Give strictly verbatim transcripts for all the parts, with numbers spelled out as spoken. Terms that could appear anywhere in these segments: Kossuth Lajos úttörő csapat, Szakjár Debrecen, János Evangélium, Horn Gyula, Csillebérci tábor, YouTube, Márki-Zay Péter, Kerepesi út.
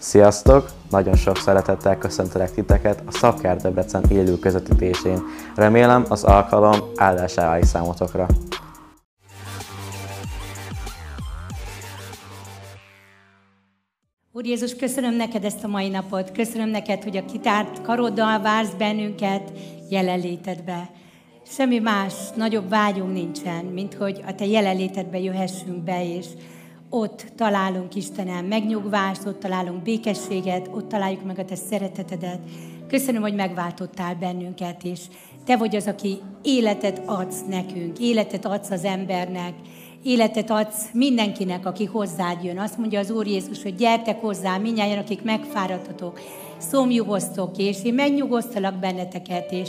Sziasztok! Nagyon sok szeretettel köszöntelek titeket a Szakjár Debrecen élő közvetítésén. Remélem az alkalom áldásá válik számotokra. Úr Jézus, köszönöm neked ezt a mai napot. Köszönöm neked, hogy a kitárt karoddal vársz bennünket jelenlétedbe. Semmi más, nagyobb vágyunk nincsen, mint hogy a te jelenlétedbe jöhessünk be, és ott találunk, Istenem, megnyugvást, ott találunk békességet, ott találjuk meg a te szeretetedet. Köszönöm, hogy megváltottál bennünket, és te vagy az, aki életet adsz nekünk, életet adsz az embernek, életet adsz mindenkinek, aki hozzád jön. Azt mondja az Úr Jézus, hogy gyertek hozzám, mindnyájan, akik megfáradtatok, szomjúgoztok, és én megnyugosztalak benneteket, és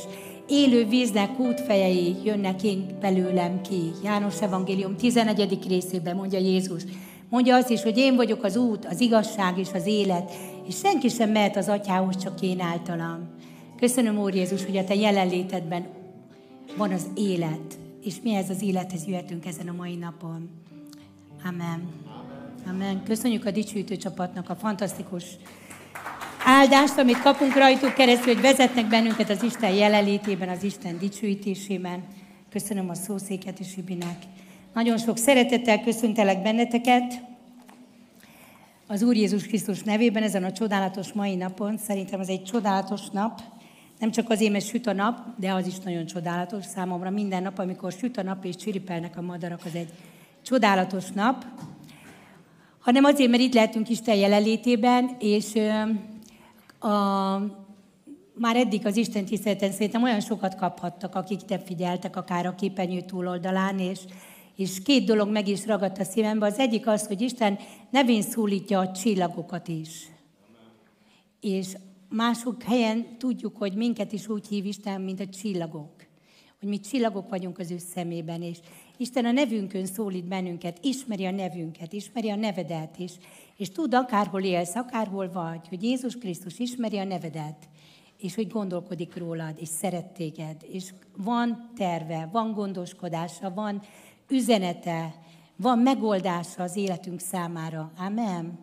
élő víznek útfejei jönnek én belőlem ki. János Evangélium tizenegyedik részében mondja Jézus. Mondja azt is, hogy én vagyok az út, az igazság és az élet, és senki sem mehet az atyához, csak én általam. Köszönöm, Úr Jézus, hogy a te jelenlétedben van az élet, és mi ez az élethez jöhetünk ezen a mai napon. Amen. Amen. Köszönjük a dicsőítő csapatnak a fantasztikus áldást, amit kapunk rajtuk keresztül, hogy vezetnek bennünket az Isten jelenlétében, az Isten dicsőítésében. Köszönöm a szószéket és Ibinek. Nagyon sok szeretettel köszöntelek benneteket. Az Úr Jézus Krisztus nevében ezen a csodálatos mai napon, szerintem ez egy csodálatos nap. Nem csak azért, mert süt a nap, de az is nagyon csodálatos számomra. Minden nap, amikor süt a nap és csiripelnek a madarak, az egy csodálatos nap. Hanem azért, mert itt lehetünk Isten jelenlétében, és A, már eddig az Isten tiszteleten szerintem olyan sokat kaphattak, akik te figyeltek akár a képernyő túloldalán, és, és két dolog meg is ragadt a szívembe. Az egyik az, hogy Isten nevén szólítja a csillagokat is. Amen. És mások helyen tudjuk, hogy minket is úgy hív Isten, mint a csillagok. Hogy mi csillagok vagyunk az ő szemében, és Isten a nevünkön szólít bennünket, ismeri a nevünket, ismeri a nevedet is, és tud, akárhol élsz, akárhol vagy, hogy Jézus Krisztus ismeri a nevedet, és hogy gondolkodik rólad, és szeret téged, és van terve, van gondoskodása, van üzenete, van megoldása az életünk számára. Amen.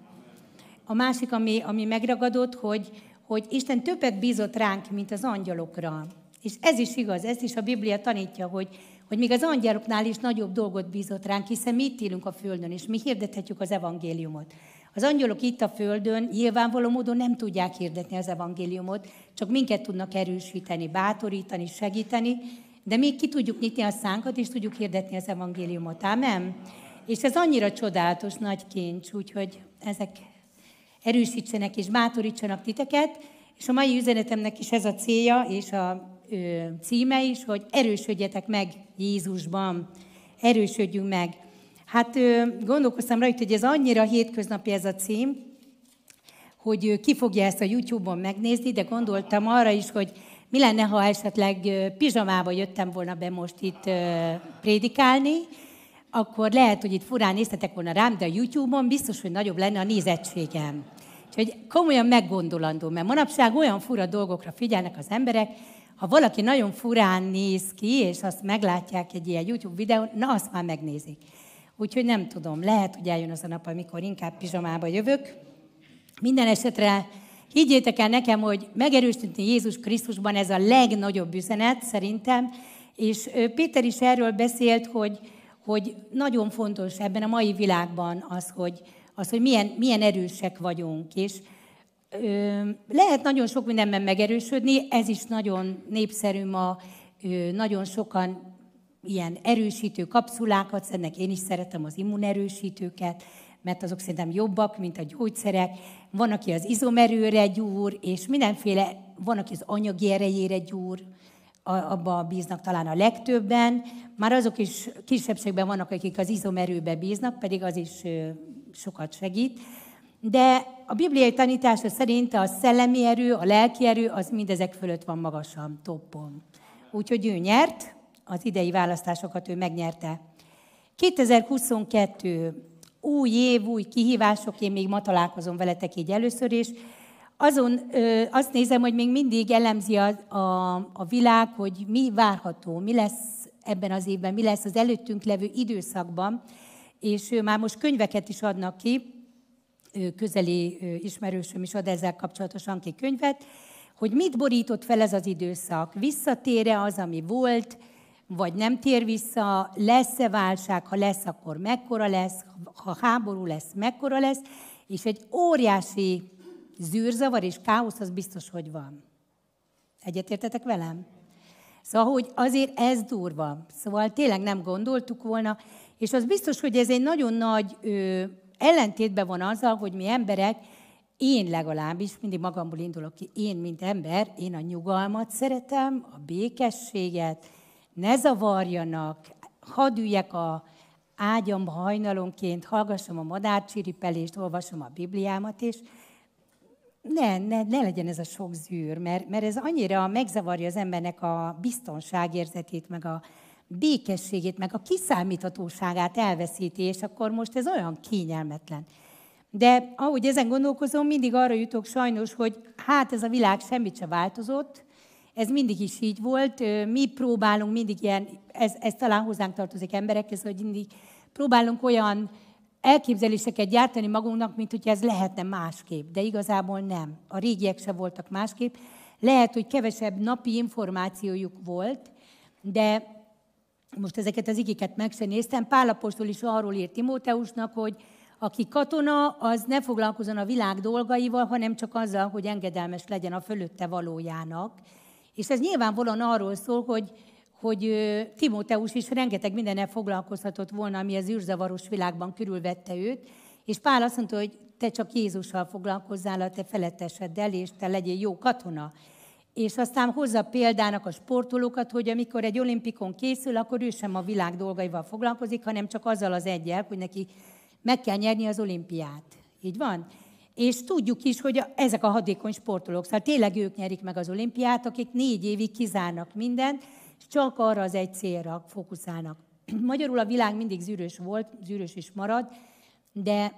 A másik, ami, ami megragadott, hogy, hogy Isten többet bízott ránk, mint az angyalokra. És ez is igaz, ezt is a Biblia tanítja, hogy, hogy még az angyaloknál is nagyobb dolgot bízott ránk, hiszen mi itt élünk a Földön, és mi hirdethetjük az evangéliumot. Az angyalok itt a Földön nyilvánvaló módon nem tudják hirdetni az evangéliumot, csak minket tudnak erősíteni, bátorítani, segíteni, de mi ki tudjuk nyitni a szánkat, és tudjuk hirdetni az evangéliumot. Amen? És ez annyira csodálatos, nagy kincs, úgyhogy ezek erősítsenek és bátorítsanak titeket, és a mai üzenetemnek is ez a célja, és a címe is, hogy erősödjetek meg Jézusban. Erősödjünk meg. Hát gondolkoztam rajta, hogy ez annyira hétköznapi ez a cím, hogy ki fogja ezt a YouTube-on megnézni, de gondoltam arra is, hogy mi lenne, ha esetleg pizsamába jöttem volna be most itt prédikálni, akkor lehet, hogy itt furán néztetek volna rám, de a YouTube-on biztos, hogy nagyobb lenne a nézettségem. Úgyhogy komolyan meggondolandó, mert manapság olyan fura dolgokra figyelnek az emberek. Ha valaki nagyon furán néz ki, és azt meglátják egy ilyen YouTube videón, na azt már megnézik. Úgyhogy nem tudom, lehet, hogy eljön az a nap, amikor inkább pizsamába jövök. Minden esetre higgyétek el nekem, hogy megerősíteni Jézus Krisztusban ez a legnagyobb üzenet szerintem, és Péter is erről beszélt, hogy, hogy nagyon fontos ebben a mai világban az, hogy, az, hogy milyen, milyen erősek vagyunk, és lehet nagyon sok mindenben megerősödni, ez is nagyon népszerű ma, nagyon sokan ilyen erősítő kapszulákat szednek, én is szeretem az immunerősítőket, mert azok szerintem jobbak, mint a gyógyszerek. Van, aki az izomerőre gyúr, és mindenféle, van, aki az anyagi erejére gyúr, abba bíznak talán a legtöbben. Már azok is kisebbségben vannak, akik az izomerőbe bíznak, pedig az is sokat segít. De a bibliai tanítása szerint a szellemi erő, a lelki erő, az mindezek fölött van magasan, toppon. Úgyhogy ő nyert, az idei választásokat ő megnyerte. kétezer-huszonkettő, új év, új kihívások, én még ma találkozom veletek így először is. Azon, ö, azt nézem, hogy még mindig elemzi a, a, a világ, hogy mi várható, mi lesz ebben az évben, mi lesz az előttünk levő időszakban, és ő már most könyveket is adnak ki, közeli ismerősöm is ad ezzel kapcsolatosan ki könyvet, hogy mit borított fel ez az időszak, visszatér-e az, ami volt, vagy nem tér vissza, lesz-e válság, ha lesz, akkor mekkora lesz, ha háború lesz, mekkora lesz, és egy óriási zűrzavar és káosz az biztos, hogy van. Egyetértetek velem? Szóval, hogy azért ez durva. Szóval tényleg nem gondoltuk volna, és az biztos, hogy ez egy nagyon nagy ö, ellentétben van azzal, hogy mi emberek, én legalábbis, mindig magamból indulok ki, én, mint ember, én a nyugalmat szeretem, a békességet, ne zavarjanak, hadd üljek a ágyam hajnalonként, hallgassam a madárcsiripelést, olvasom a Bibliámat, és ne, ne, ne legyen ez a sok zűr, mert, mert ez annyira megzavarja az embernek a biztonságérzetét, meg a békességét, meg a kiszámíthatóságát elveszíti, és akkor most ez olyan kényelmetlen. De ahogy ezen gondolkozom, mindig arra jutok sajnos, hogy hát ez a világ semmit se változott, ez mindig is így volt, mi próbálunk mindig ilyen, ez, ez talán hozzánk tartozik emberekhez, hogy mindig próbálunk olyan elképzeléseket gyártani magunknak, mint hogy ez lehetne másképp, de igazából nem. A régiek se voltak másképp. Lehet, hogy kevesebb napi információjuk volt, de most ezeket az igéket meg sem néztem. Pál apostol is arról írt Timóteusnak, hogy aki katona, az ne foglalkozzon a világ dolgaival, hanem csak azzal, hogy engedelmes legyen a fölötte valójának. És ez nyilvánvalóan arról szól, hogy, hogy Timóteus is rengeteg mindennel foglalkozhatott volna, ami az űrzavaros világban körülvette őt, és Pál azt mondta, hogy te csak Jézussal foglalkozzál a te feleteseddel, és te legyél jó katona. És aztán hozza példának a sportolókat, hogy amikor egy olimpikon készül, akkor ő sem a világ dolgaival foglalkozik, hanem csak azzal az egyel, hogy neki meg kell nyerni az olimpiát. Így van? És tudjuk is, hogy ezek a hatékony sportolók, szóval tényleg ők nyerik meg az olimpiát, akik négy évig kizárnak mindent, és csak arra az egy célra fókuszálnak. Magyarul a világ mindig zűrös volt, zűrös is marad, de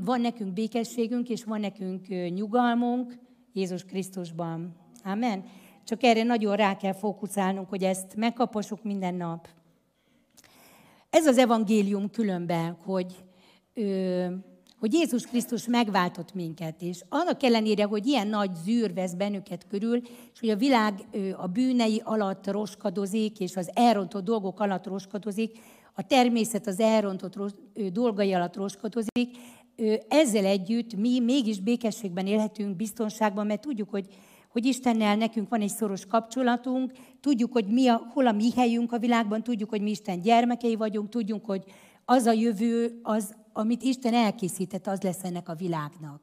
van nekünk békességünk, és van nekünk nyugalmunk Jézus Krisztusban. Amen. Csak erre nagyon rá kell fókuszálnunk, hogy ezt megkapassuk minden nap. Ez az evangélium különben, hogy... Ö, hogy Jézus Krisztus megváltott minket, és annak ellenére, hogy ilyen nagy zűr vesz bennünket körül, és hogy a világ a bűnei alatt roskadozik, és az elrontott dolgok alatt roskadozik, a természet az elrontott dolgai alatt roskadozik, ezzel együtt mi mégis békességben élhetünk, biztonságban, mert tudjuk, hogy, hogy Istennel nekünk van egy szoros kapcsolatunk, tudjuk, hogy mi a, hol a mi helyünk a világban, tudjuk, hogy mi Isten gyermekei vagyunk, tudjuk, hogy az a jövő, az, amit Isten elkészített, az lesz ennek a világnak.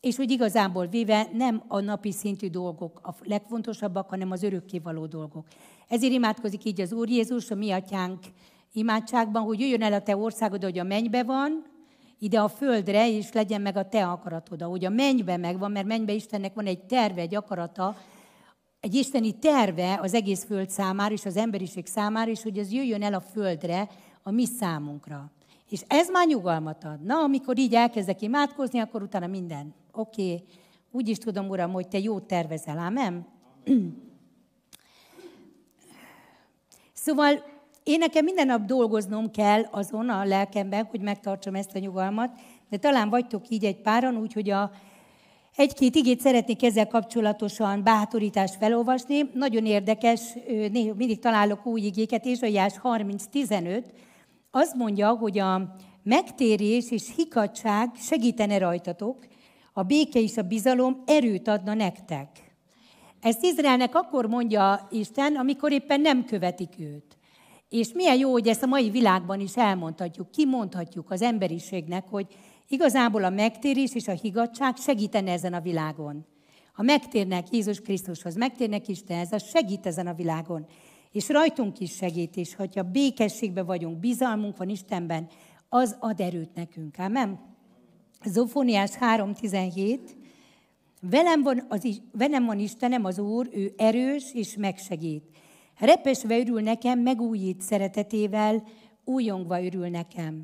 És hogy igazából véve nem a napi szintű dolgok a legfontosabbak, hanem az örökkévaló dolgok. Ezért imádkozik így az Úr Jézus, a mi atyánk imádságban, hogy jöjjön el a te országod, hogy a mennybe van, ide a földre, és legyen meg a te akaratod, ahogy a mennybe megvan, mert mennybe Istennek van egy terve, egy akarata, egy isteni terve az egész föld számára, és az emberiség számára, és hogy ez jöjjön el a földre, a mi számunkra. És ez már nyugalmat ad. Na, amikor így elkezdek imádkozni, akkor utána minden. Oké, okay. Úgy is tudom, Uram, hogy te jót tervezel, ámen? Szóval én nekem minden nap dolgoznom kell azon a lelkemben, hogy megtartsam ezt a nyugalmat, de talán vagytok így egy páran, úgyhogy a egy-két igét szeretnék ezzel kapcsolatosan bátorítást felolvasni. Nagyon érdekes, néha mindig találok új igéket, Ézsaiás harminc tizenöt azt mondja, hogy a megtérés és higgadtság segítene rajtatok, a béke és a bizalom erőt adna nektek. Ezt Izraelnek akkor mondja Isten, amikor éppen nem követik őt. És milyen jó, hogy ezt a mai világban is elmondhatjuk, kimondhatjuk az emberiségnek, hogy igazából a megtérés és a higgadtság segítene ezen a világon. Ha megtérnek Jézus Krisztushoz, megtérnek Istenhez, az segít ezen a világon. És rajtunk is segít, és hogyha békességben vagyunk, bizalmunk van Istenben, az ad erőt nekünk. Ámen? Zofóniás három tizenhét. Velem van, az, velem van Istenem az Úr, ő erős és megsegít. Repesve örül nekem, megújít szeretetével, újongva örül nekem.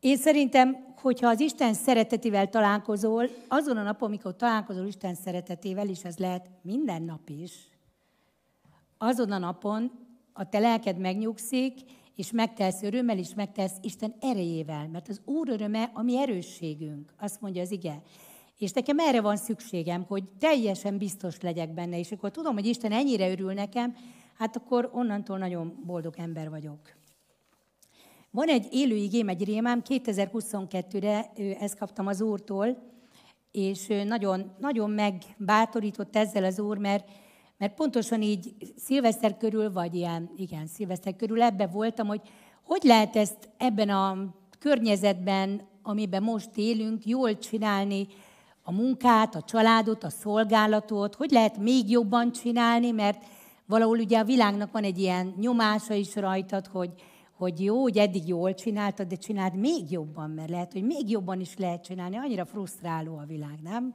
Én szerintem, hogyha az Isten szeretetével találkozol, azon a napon, amikor találkozol Isten szeretetével, és ez lehet minden nap is, azon a napon a te lelked megnyugszik, és megtelsz örömmel, és megtelsz Isten erejével, mert az Úr öröme a mi erősségünk, azt mondja az ige. És nekem erre van szükségem, hogy teljesen biztos legyek benne, és akkor tudom, hogy Isten ennyire örül nekem, hát akkor onnantól nagyon boldog ember vagyok. Van egy élő igém, egy rémám, kétezer-huszonkettőre ezt kaptam az Úrtól, és nagyon, nagyon megbátorított ezzel az Úr, mert, mert pontosan így szilveszter körül, vagy ilyen, igen, szilveszter körül ebben voltam, hogy hogy lehet ezt ebben a környezetben, amiben most élünk, jól csinálni a munkát, a családot, a szolgálatot, hogy lehet még jobban csinálni, mert valahol ugye a világnak van egy ilyen nyomása is rajtad, hogy, hogy jó, hogy eddig jól csináltad, de csináld még jobban, mert lehet, hogy még jobban is lehet csinálni. Annyira frusztráló a világ, nem?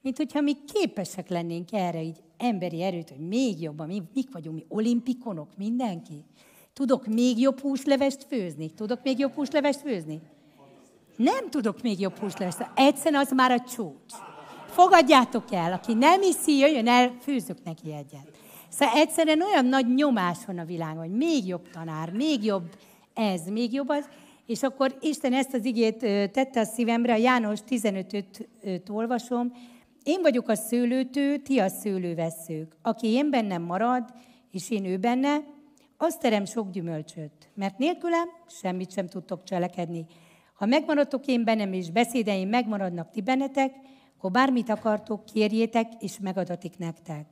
Mint hogyha mi képesek lennénk erre, így emberi erőt, hogy még jobban, mi, mik vagyunk mi, olimpikonok, mindenki. Tudok még jobb húslevest főzni? Tudok még jobb húslevest főzni? Nem tudok még jobb húslevest. Egyszerűen az már a csúcs. Fogadjátok el, aki nem iszi, jöjjön el, főzök neki egyet. Szóval egyszerűen olyan nagy nyomás van a világon, hogy még jobb tanár, még jobb ez, még jobb az. És akkor Isten ezt az igét tette a szívemre, a János tizenötöt olvasom. Én vagyok a szőlőtő, ti a szőlővesszők. Aki én bennem marad, és én ő benne, az terem sok gyümölcsöt. Mert nélkülem semmit sem tudtok cselekedni. Ha megmaradtok én bennem, és beszédeim megmaradnak ti bennetek, akkor bármit akartok, kérjétek, és megadatik nektek.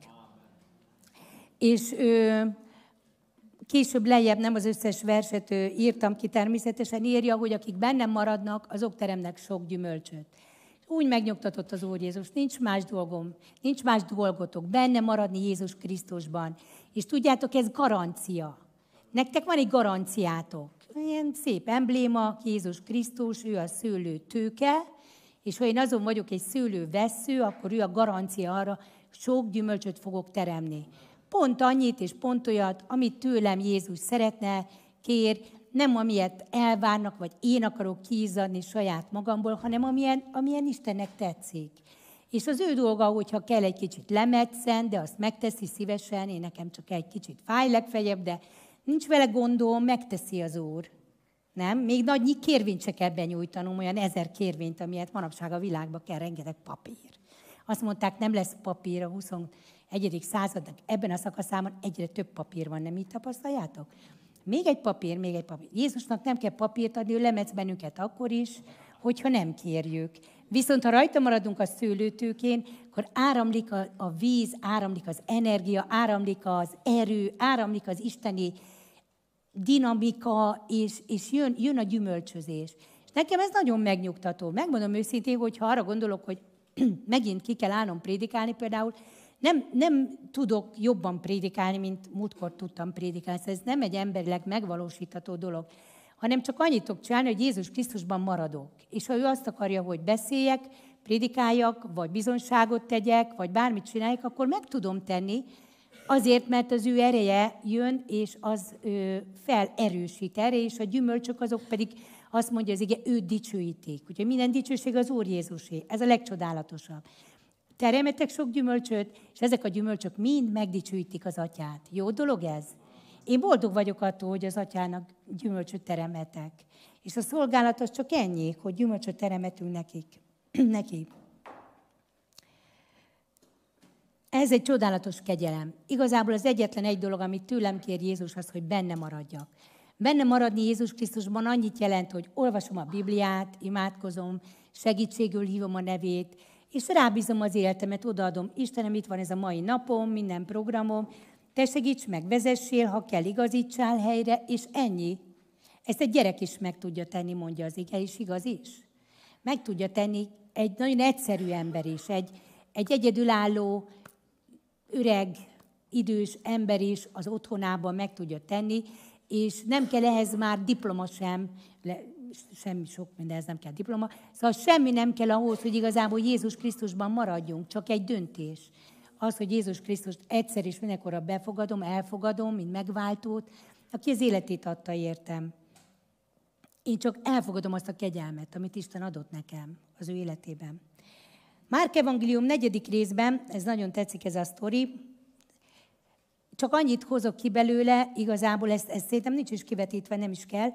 És ö, később lejjebb nem az összes verset ö, írtam ki, természetesen írja, hogy akik bennem maradnak, azok teremnek sok gyümölcsöt. Úgy megnyugtatott az Úr Jézus, nincs más dolgom, nincs más dolgotok, benne maradni Jézus Krisztusban. És tudjátok, ez garancia. Nektek van egy garanciátok. Ilyen szép embléma, Jézus Krisztus, ő a szőlő tőke, és ha én azon vagyok egy szőlő vesző, akkor ő a garancia arra, sok gyümölcsöt fogok teremni. Pont annyit és pont olyat, amit tőlem Jézus szeretne, kér, nem amilyet elvárnak, vagy én akarok kiizzadni saját magamból, hanem amilyen, amilyen Istennek tetszik. És az ő dolga, hogyha kell egy kicsit lemetszen, de azt megteszi szívesen, én nekem csak egy kicsit fáj legfeljebb, de nincs vele gondom, megteszi az Úr. Nem? Még nagy kérvényt se kell benyújtanom, olyan ezer kérvényt, amilyet manapság a világban kell, rengeteg papír. Azt mondták, nem lesz papír a huszonegyedik századnak, ebben a szakaszában egyre több papír van, nem így tapasztaljátok? Még egy papír, még egy papír. Jézusnak nem kell papírt adni, ő lemetsz bennünket akkor is, hogyha nem kérjük. Viszont ha rajta maradunk a szőlőtőkén, akkor áramlik a, a víz, áramlik az energia, áramlik az erő, áramlik az isteni dinamika, és, és jön, jön a gyümölcsözés. És nekem ez nagyon megnyugtató. Megmondom őszintén, hogyha arra gondolok, hogy megint ki kell állnom prédikálni például, Nem, nem tudok jobban prédikálni, mint múltkor tudtam prédikálni. Ez nem egy emberileg megvalósítható dolog, hanem csak annyit tudok csinálni, hogy Jézus Krisztusban maradok. És ha ő azt akarja, hogy beszéljek, prédikáljak, vagy bizonyságot tegyek, vagy bármit csináljak, akkor meg tudom tenni, azért, mert az ő ereje jön, és az ö, felerősít erre, és a gyümölcsök azok pedig azt mondja, az ige, őt dicsőítik. Úgyhogy minden dicsőség az Úr Jézusé. Ez a legcsodálatosabb. Teremetek sok gyümölcsöt, és ezek a gyümölcsök mind megdicsőítik az atyát. Jó dolog ez? Én boldog vagyok attól, hogy az atyának gyümölcsöt teremetek. És a szolgálat az csak ennyi, hogy gyümölcsöt teremetünk nekik. neki. Ez egy csodálatos kegyelem. Igazából az egyetlen egy dolog, amit tőlem kér Jézus, az, hogy benne maradjak. Benne maradni Jézus Krisztusban annyit jelent, hogy olvasom a Bibliát, imádkozom, segítségül hívom a nevét, és rábízom az életemet, odaadom. Istenem, itt van ez a mai napom, minden programom. Te segíts meg, vezessél, ha kell, igazítsál helyre, és ennyi. Ezt egy gyerek is meg tudja tenni, mondja az ige, és igaz is. Meg tudja tenni egy nagyon egyszerű ember is, egy, egy egyedülálló, öreg, idős ember is az otthonában meg tudja tenni, és nem kell ehhez már diploma sem, le, semmi sok minden, ez nem kell diploma. Szóval semmi nem kell ahhoz, hogy igazából Jézus Krisztusban maradjunk, csak egy döntés. Az, hogy Jézus Krisztust egyszer és mindenkorra befogadom, elfogadom, mint megváltót, aki az életét adta, értem. Én csak elfogadom azt a kegyelmet, amit Isten adott nekem az ő életében. Márk Evangélium negyedik részben, ez nagyon tetszik ez a sztori, csak annyit hozok ki belőle, igazából ezt, ezt szerintem nincs is kivetítve, nem is kell,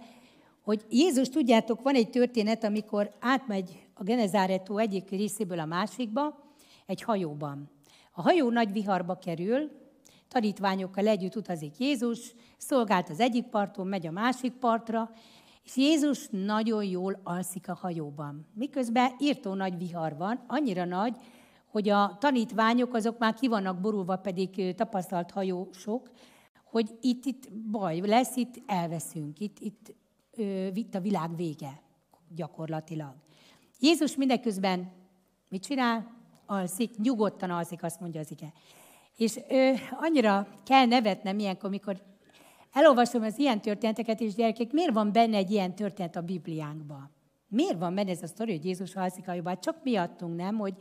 hogy Jézus, tudjátok, van egy történet, amikor átmegy a Genezáretó egyik részéből a másikba, egy hajóban. A hajó nagy viharba kerül, tanítványokkal együtt utazik Jézus, szolgált az egyik parton, megy a másik partra, és Jézus nagyon jól alszik a hajóban. Miközben írtó nagy vihar van, annyira nagy, hogy a tanítványok azok már ki vannak borulva, pedig tapasztalt hajósok, hogy itt, itt baj lesz, itt elveszünk, itt, itt, ö, itt a világ vége gyakorlatilag. Jézus mindeközben mit csinál? Alszik, nyugodtan alszik, azt mondja az ige. És ö, annyira kell nevetnem ilyenkor, amikor elolvasom az ilyen történeteket, és gyerekek, miért van benne egy ilyen történet a Bibliánkban? Miért van benne ez a sztori, hogy Jézus alszik a jobbát? Csak miattunk, nem? Hogy,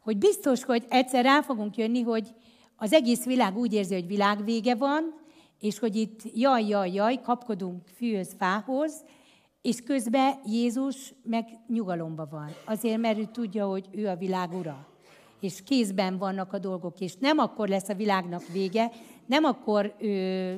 hogy biztos, hogy egyszer rá fogunk jönni, hogy az egész világ úgy érzi, hogy világvége van, és hogy itt jaj, jaj, jaj, kapkodunk fűhöz, fához, és közben Jézus meg nyugalomban van. Azért, mert ő tudja, hogy ő a világ ura. És kézben vannak a dolgok, és nem akkor lesz a világnak vége, nem akkor ö,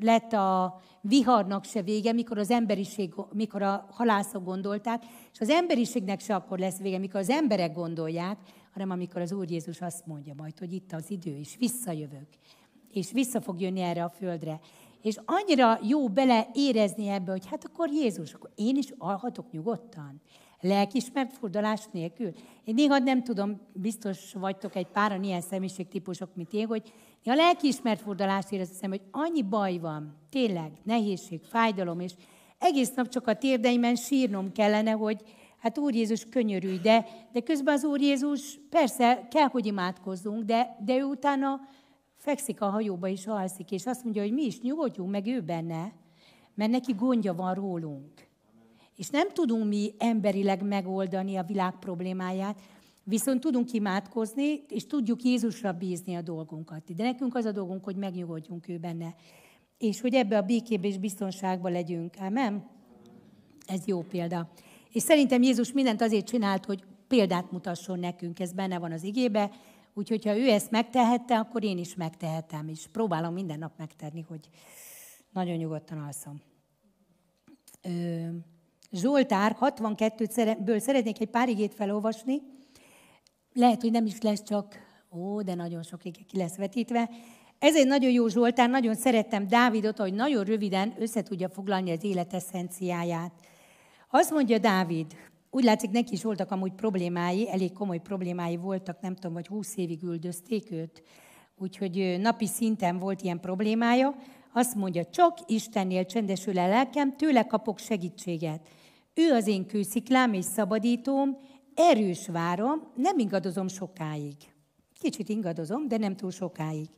lett a viharnak se vége, mikor az emberiség, mikor a halászok gondolták, és az emberiségnek se akkor lesz vége, mikor az emberek gondolják, hanem amikor az Úr Jézus azt mondja majd, hogy itt az idő, és visszajövök, és vissza fog jönni erre a földre. És annyira jó beleérezni ebbe, hogy hát akkor Jézus, akkor én is alhatok nyugodtan. Lelkismert furdalás nélkül. Én néha nem tudom, biztos vagytok egy páran ilyen személyiségtípusok, mint én, hogy a lelkiismert furdalást éreztem, hogy annyi baj van, tényleg, nehézség, fájdalom, és egész nap csak a térdeimen sírnom kellene, hogy hát Úr Jézus, könyörülj, de, de közben az Úr Jézus, persze kell, hogy imádkozzunk, de, de ő utána fekszik a hajóba és alszik, és azt mondja, hogy mi is nyugodjunk meg ő benne, mert neki gondja van rólunk. És nem tudunk mi emberileg megoldani a világ problémáját, viszont tudunk imádkozni, és tudjuk Jézusra bízni a dolgunkat. De nekünk az a dolgunk, hogy megnyugodjunk ő benne. És hogy ebbe a békébe és biztonságba legyünk. Ámen? Ez jó példa. És szerintem Jézus mindent azért csinált, hogy példát mutasson nekünk. Ez benne van az igébe. Úgyhogy ha ő ezt megtehette, akkor én is megtehetem. És próbálom minden nap megtenni, hogy nagyon nyugodtan alszom. Ö... Zsoltár hatvankettőből szeretnék egy pár igét felolvasni. Lehet, hogy nem is lesz csak, ó, de nagyon sok ige ki lesz vetítve. Ez egy nagyon jó Zsoltár, nagyon szerettem Dávidot, hogy nagyon röviden össze tudja foglalni az élet eszenciáját. Azt mondja Dávid, úgy látszik, neki is voltak amúgy problémái, elég komoly problémái voltak, nem tudom, vagy húsz évig üldözték őt, úgyhogy napi szinten volt ilyen problémája. Azt mondja, csak Istennél csendesül el lelkem, tőle kapok segítséget. Ő az én kősziklám és szabadítóm, erős várom, nem ingadozom sokáig. Kicsit ingadozom, de nem túl sokáig.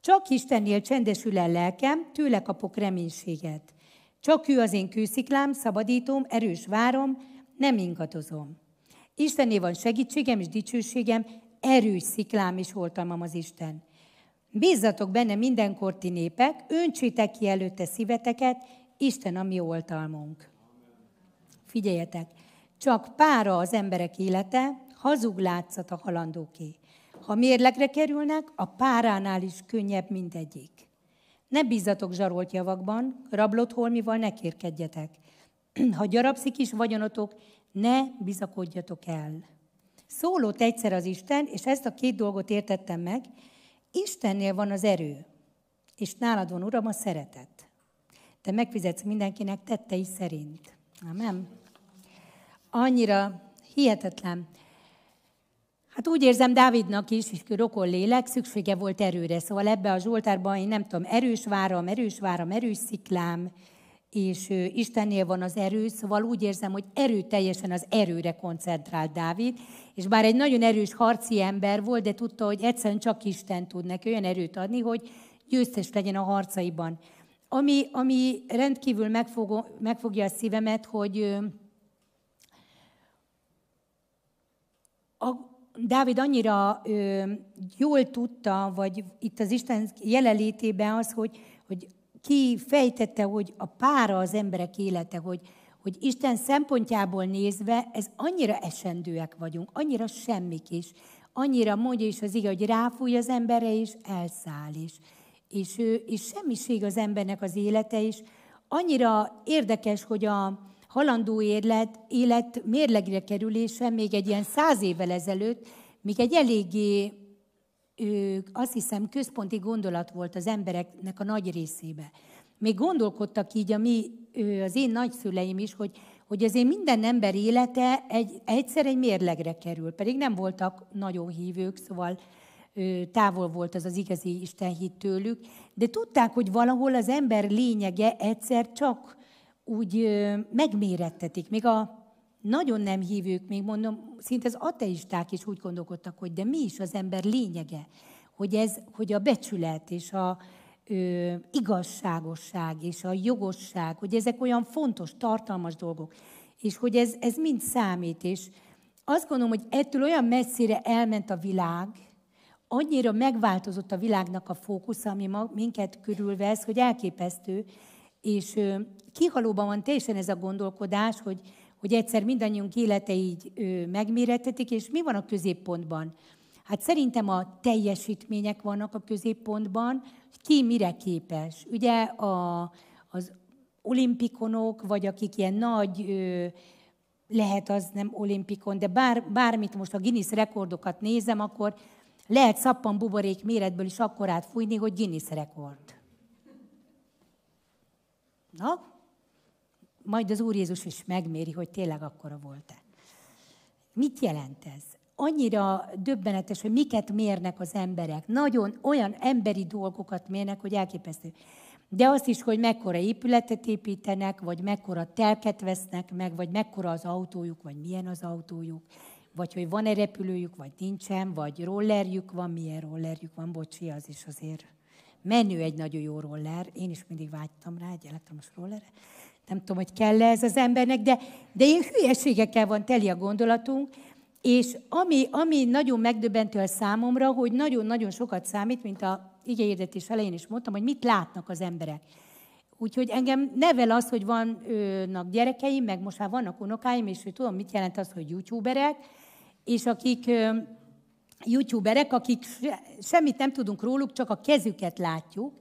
Csak Istennél csendesül el lelkem, tőle kapok reménységet. Csak ő az én kősziklám, szabadítóm, erős várom, nem ingadozom. Istennél van segítségem és dicsőségem, erős sziklám és oltalmam az Isten. Bízzatok benne mindenkor ti népek, öntsétek ki előtte szíveteket, Isten a mi oltalmunk. Figyeljetek, csak pára az emberek élete, hazug látszat a halandóké. Ha mérlegre kerülnek, a páránál is könnyebb mindegyik. Ne bízzatok zsarolt javakban, rablott holmival ne kérkedjetek. Ha gyarapszik is vagyonotok, ne bizakodjatok el. Szólott egyszer az Isten, és ezt a két dolgot értettem meg, Istennél van az erő, és nálad van, Uram, a szeretet. Te megfizetsz mindenkinek tettei szerint. Amen. Annyira hihetetlen. Hát úgy érzem, Dávidnak is, és rokon lélek, szüksége volt erőre. Szóval ebbe a Zsoltárban én nem tudom, erős váram, erős váram, erős sziklám, és Istennél van az erő, szóval úgy érzem, hogy erőteljesen az erőre koncentrált Dávid, és bár egy nagyon erős harci ember volt, de tudta, hogy egyszerűen csak Isten tud neki olyan erőt adni, hogy győztes legyen a harcaiban. Ami, ami rendkívül megfog, megfogja a szívemet, hogy a, Dávid annyira ö, jól tudta, vagy itt az Isten jelenlétében az, hogy, hogy ki fejtette, hogy a pára az emberek élete, hogy, hogy Isten szempontjából nézve, ez annyira esendőek vagyunk, annyira semmik is, annyira mondja is az ige, hogy ráfúj az emberre, és elszáll is. És, ő, és semmiség az embernek az élete is. Annyira érdekes, hogy a halandó élet, élet mérlegre kerülése még egy ilyen száz évvel ezelőtt, még egy eléggé, ő, azt hiszem, központi gondolat volt az embereknek a nagy részébe. Még gondolkodtak így a mi, az én nagyszüleim is, hogy, hogy azért minden ember élete egy, egyszer egy mérlegre kerül, pedig nem voltak nagyon hívők, szóval távol volt az az igazi istenhit tőlük, de tudták, hogy valahol az ember lényege egyszer csak úgy megmérettetik. Még a nagyon nem hívők, még mondom, szinte az ateisták is úgy gondolkodtak, hogy de mi is az ember lényege, hogy, ez, hogy a becsület és a ö, igazságosság és a jogosság, hogy ezek olyan fontos, tartalmas dolgok, és hogy ez, ez mind számít. És azt gondolom, hogy ettől olyan messzire elment a világ, annyira megváltozott a világnak a fókusza, ami ma minket körülvesz, hogy elképesztő, és kihalóban van teljesen ez a gondolkodás, hogy, hogy egyszer mindannyiunk élete így megmérettetik, és mi van a középpontban? Hát szerintem a teljesítmények vannak a középpontban, ki mire képes. Ugye a, az olimpikonok, vagy akik ilyen nagy... lehet az nem olimpikon, de bár, bármit most a Guinness rekordokat nézem, akkor... lehet szappanbuborék méretből is akkorát fújni, hogy Guinness rekord. Na, majd az Úr Jézus is megméri, hogy tényleg akkora volt-e. Mit jelent ez? Annyira döbbenetes, hogy miket mérnek az emberek. Nagyon olyan emberi dolgokat mérnek, hogy elképesztő. De azt is, hogy mekkora épületet építenek, vagy mekkora telket vesznek meg, vagy mekkora az autójuk, vagy milyen az autójuk. Vagy hogy van-e repülőjük, vagy nincsen, vagy rollerjük van, milyen rollerjük van, bocsi, az is azért menő egy nagyon jó roller. Én is mindig vágytam rá egy elektromos rollerre. Nem tudom, hogy kell-e ez az embernek, de, de ilyen hülyeségekkel van teli a gondolatunk, és ami, ami nagyon megdöbbentő a számomra, hogy nagyon-nagyon sokat számít, mint a igehirdetés elején is mondtam, hogy mit látnak az emberek. Úgyhogy engem nevel az, hogy vannak gyerekeim, meg most már vannak unokáim, és hogy tudom, mit jelent az, hogy youtuberek, és akik youtuberek, akik semmit nem tudunk róluk, csak a kezüket látjuk,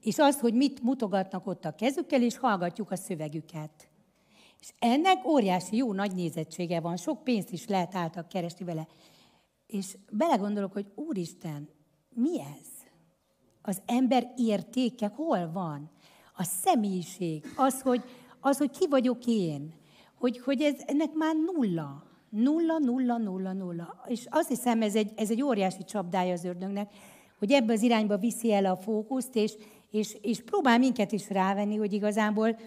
és az, hogy mit mutogatnak ott a kezükkel, és hallgatjuk a szövegüket. És ennek óriási jó nagy nézettsége van, sok pénzt is lehet által keresni vele. És belegondolok, hogy Úristen, mi ez? Az ember értéke hol van? A személyiség, az, hogy, az, hogy ki vagyok én, hogy, hogy ez, ennek már nulla. Nulla, nulla, nulla, nulla. És azt hiszem, ez egy, ez egy óriási csapdája az ördögnek, hogy ebbe az irányba viszi el a fókuszt, és, és, és próbál minket is rávenni, hogy igazából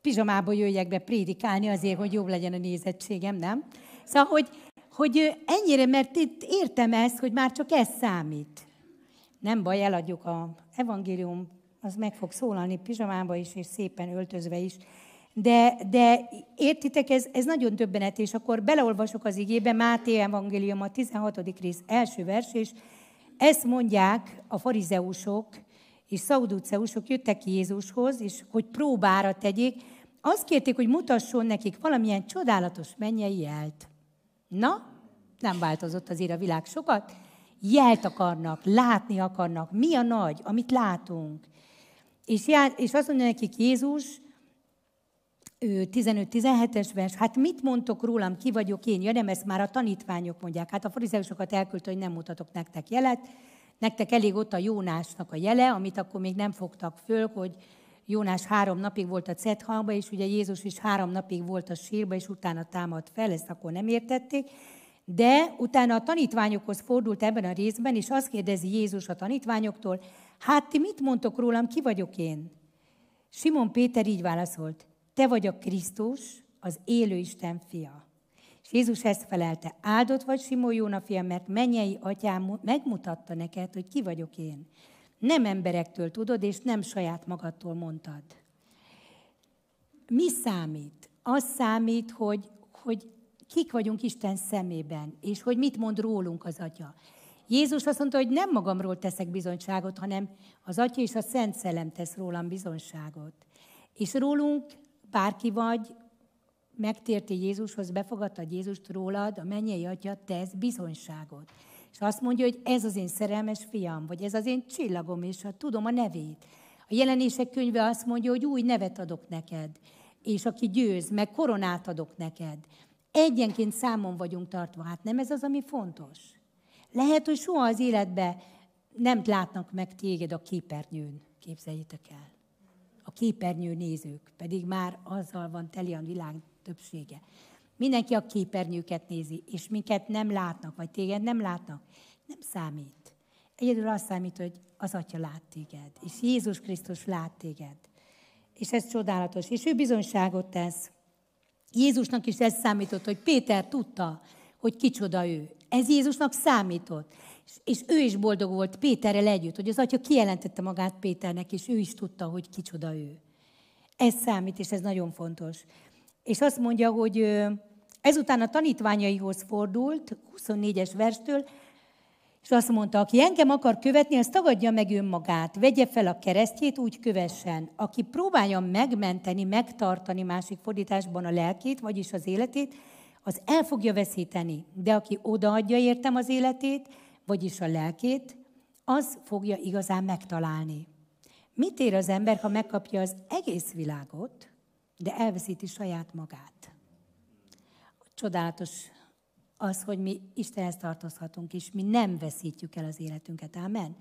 pizsamába jöjjek be prédikálni azért, hogy jobb legyen a nézettségem, nem? Szóval, hogy, hogy ennyire, mert itt értem ezt, hogy már csak ez számít. Nem baj, eladjuk az evangélium, az meg fog szólalni pizsamába is, és szépen öltözve is. De, de értitek, ez, ez nagyon döbbenet, és akkor beleolvasok az igébe, Máté Evangélium a tizenhatodik rész első vers, és ezt mondják a farizeusok és szauduceusok, jöttek ki Jézushoz, és hogy próbára tegyék, azt kérték, hogy mutasson nekik valamilyen csodálatos mennyei jelt. Na, nem változott azért a világ sokat, jelt akarnak, látni akarnak, mi a nagy, amit látunk. És, já, és azt mondja nekik Jézus, tizenöt tizenhetes vers, hát mit mondtok rólam, ki vagyok én? Ja nem, ezt már a tanítványok mondják. Hát a farizeusokat elküldte, hogy nem mutatok nektek jelet. Nektek elég ott a Jónásnak a jele, amit akkor még nem fogtak föl, hogy Jónás három napig volt a cethalba, és ugye Jézus is három napig volt a sírba, és utána támadt fel, ezt akkor nem értették. De utána a tanítványokhoz fordult ebben a részben, és azt kérdezi Jézus a tanítványoktól, hát ti mit mondtok rólam, ki vagyok én? Simon Péter így válaszolt, te vagy a Krisztus, az élő Isten fia. És Jézus ezt felelte, áldott vagy Simon Jóna fia, mert mennyei atyám megmutatta neked, hogy ki vagyok én. Nem emberektől tudod, és nem saját magadtól mondtad. Mi számít? Az számít, hogy, hogy kik vagyunk Isten szemében, és hogy mit mond rólunk az atya. Jézus azt mondta, hogy nem magamról teszek bizonyságot, hanem az atya és a Szent Szellem tesz rólam bizonyságot. És rólunk bárki vagy, megtérti Jézushoz, befogadtad Jézust rólad, a mennyei atya tesz bizonyságot. És azt mondja, hogy ez az én szerelmes fiam, vagy ez az én csillagom, és ha tudom a nevét. A jelenések könyve azt mondja, hogy új nevet adok neked, és aki győz, meg koronát adok neked. Egyenként számon vagyunk tartva. Hát nem ez az, ami fontos? Lehet, hogy soha az életben nem látnak meg téged a képernyőn. Képzeljétek el. A képernyő nézők, pedig már azzal van teli a világ többsége. Mindenki a képernyőket nézi, és minket nem látnak, vagy téged nem látnak. Nem számít. Egyedül azt számít, hogy az Atya lát téged, és Jézus Krisztus lát téged. És ez csodálatos. És ő bizonyságot tesz. Jézusnak is ez számított, hogy Péter tudta, hogy kicsoda ő. Ez Jézusnak számított. És ő is boldog volt Péterrel együtt, hogy az Atya kijelentette magát Péternek, és ő is tudta, hogy kicsoda ő. Ez számít, és ez nagyon fontos. És azt mondja, hogy ezután a tanítványaihoz fordult, huszonnégyes verstől, és azt mondta, aki engem akar követni, az tagadja meg önmagát, vegye fel a keresztjét, úgy kövessen. Aki próbálja megmenteni, megtartani másik fordításban a lelkét, vagyis az életét, az el fogja veszíteni. De aki odaadja értem az életét, vagyis a lelkét, az fogja igazán megtalálni. Mit ér az ember, ha megkapja az egész világot, de elveszíti saját magát? Csodálatos az, hogy mi Istenhez tartozhatunk, és mi nem veszítjük el az életünket. Ámen.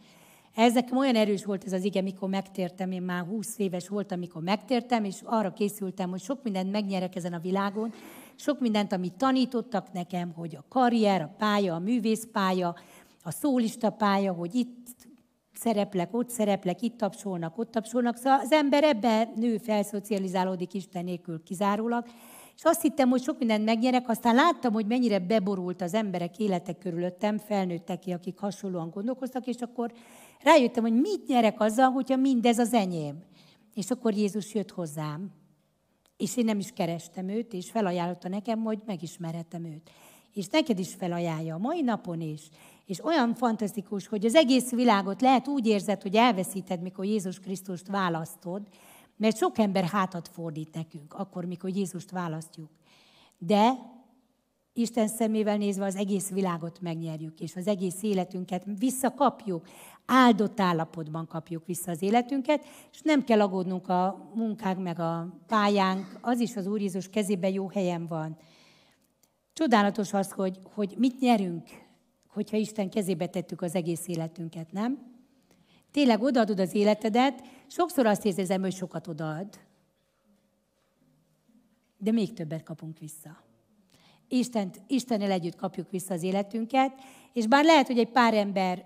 Ezek olyan erős volt ez az ige, mikor megtértem, én már húsz éves voltam, amikor megtértem, és arra készültem, hogy sok mindent megnyerek ezen a világon, sok mindent, amit tanítottak nekem, hogy a karrier, a pálya, a művészpálya, a szólista pálya, hogy itt szereplek, ott szereplek, itt tapsolnak, ott tapsolnak. Szóval az ember ebben nő, felszocializálódik Isten nélkül kizárólag. És azt hittem, hogy sok mindent megnyerek, aztán láttam, hogy mennyire beborult az emberek élete körülöttem, felnőttek ki, akik hasonlóan gondolkoztak, és akkor rájöttem, hogy mit nyerek azzal, hogyha mindez az enyém. És akkor Jézus jött hozzám, és én nem is kerestem őt, és felajánlotta nekem, hogy megismerhetem őt. És neked is felajánlja, a mai napon is. És olyan fantasztikus, hogy az egész világot lehet úgy érzed, hogy elveszíted, mikor Jézus Krisztust választod, mert sok ember hátat fordít nekünk, akkor, mikor Jézust választjuk. De Isten szemével nézve az egész világot megnyerjük, és az egész életünket visszakapjuk, áldott állapotban kapjuk vissza az életünket, és nem kell aggódnunk a munkánk meg a pályánk, az is az Úr Jézus kezében jó helyen van. Csodálatos az, hogy, hogy mit nyerünk, hogyha Isten kezébe tettük az egész életünket, nem? Tényleg odaadod az életedet, sokszor azt érzem, hogy sokat odaad, de még többet kapunk vissza. Istent, Istennel együtt kapjuk vissza az életünket, és bár lehet, hogy egy pár ember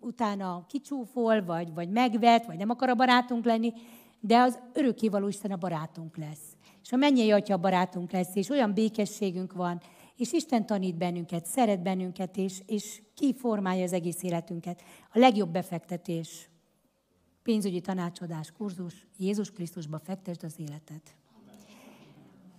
utána kicsúfol, vagy, vagy megvet, vagy nem akar a barátunk lenni, de az örökkévaló Isten a barátunk lesz. És a mennyei Atya a barátunk lesz, és olyan békességünk van, és Isten tanít bennünket, szeret bennünket, és, és kiformálja az egész életünket. A legjobb befektetés, pénzügyi tanácsadás, kurzus, Jézus Krisztusba fektesd az életed.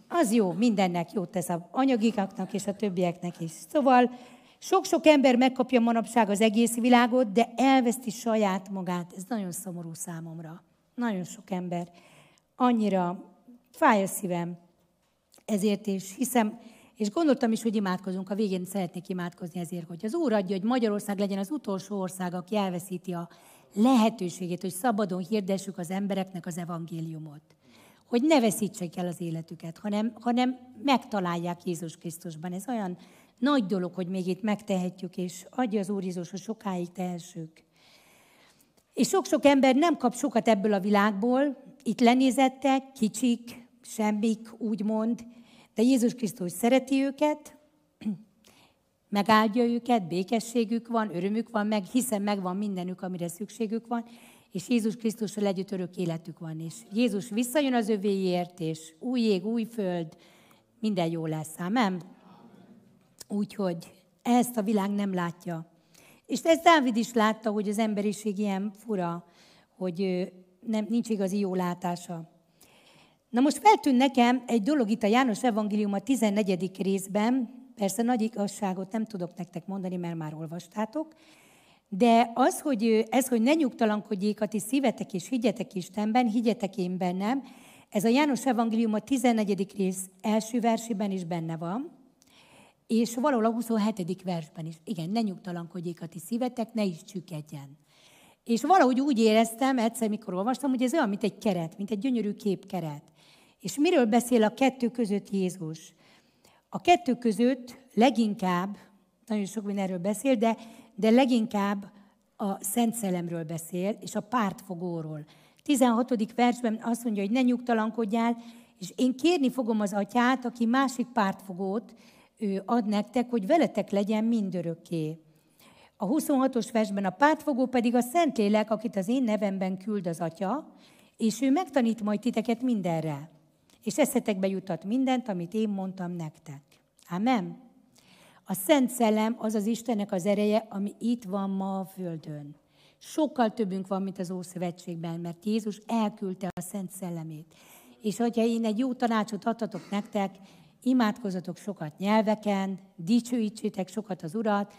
Az jó, mindennek jót tesz, az anyagikaknak és a többieknek is. Szóval sok-sok ember megkapja manapság az egész világot, de elveszti saját magát. Ez nagyon szomorú számomra. Nagyon sok ember. Annyira fáj a szívem ezért, és hiszem... És gondoltam is, hogy imádkozunk, a végén szeretnék imádkozni ezért, hogy az Úr adja, hogy Magyarország legyen az utolsó ország, aki elveszíti a lehetőségét, hogy szabadon hirdessük az embereknek az evangéliumot. Hogy ne veszítsék el az életüket, hanem, hanem megtalálják Jézus Krisztusban. Ez olyan nagy dolog, hogy még itt megtehetjük, és adja az Úr Jézus, hogy sokáig tehessük. És sok-sok ember nem kap sokat ebből a világból, itt lenézettek, kicsik, semmik, úgymond, de Jézus Krisztus szereti őket, megáldja őket, békességük van, örömük van, meg, hiszen megvan mindenük, amire szükségük van, és Jézus Krisztussal együtt örök életük van. És Jézus visszajön az övéért, és új ég, új föld, minden jó lesz, ámen? Úgyhogy ezt a világ nem látja. És ezt Dávid is látta, hogy az emberiség ilyen fura, hogy nem, nincs igazi jó látása. Na most feltűnt nekem egy dolog itt a János Evangélium a tizennegyedik részben, persze nagy igazságot nem tudok nektek mondani, mert már olvastátok, de az, hogy ez, hogy ne nyugtalankodjék a ti szívetek, és higgyetek Istenben, higgyetek én bennem, ez a János Evangélium a tizennegyedik rész első versében is benne van, És valahol a huszonhetedik versben is. Igen, ne nyugtalankodjék a ti szívetek, ne is csükedjen. És valahogy úgy éreztem, egyszer mikor olvastam, hogy ez olyan, mint egy keret, mint egy gyönyörű képkeret. És miről beszél a kettő között Jézus? A kettő között leginkább, nagyon sok mindenről beszél, de, de leginkább a Szent Szellemről beszél, és a pártfogóról. tizenhatodik versben azt mondja, hogy ne nyugtalankodjál, és én kérni fogom az Atyát, aki másik pártfogót ő ad nektek, hogy veletek legyen mindörökké. A huszonhatos versben a pártfogó pedig a Szentlélek, akit az én nevemben küld az Atya, és ő megtanít majd titeket mindenre, és eszetekbe jutat mindent, amit én mondtam nektek. Amen. A Szent Szellem az az Istennek az ereje, ami itt van ma a Földön. Sokkal többünk van, mint az Ószövetségben, mert Jézus elküldte a Szent Szellemét. És hogyha én egy jó tanácsot adhatok nektek, imádkozzatok sokat nyelveken, dicsőítsétek sokat az Urat,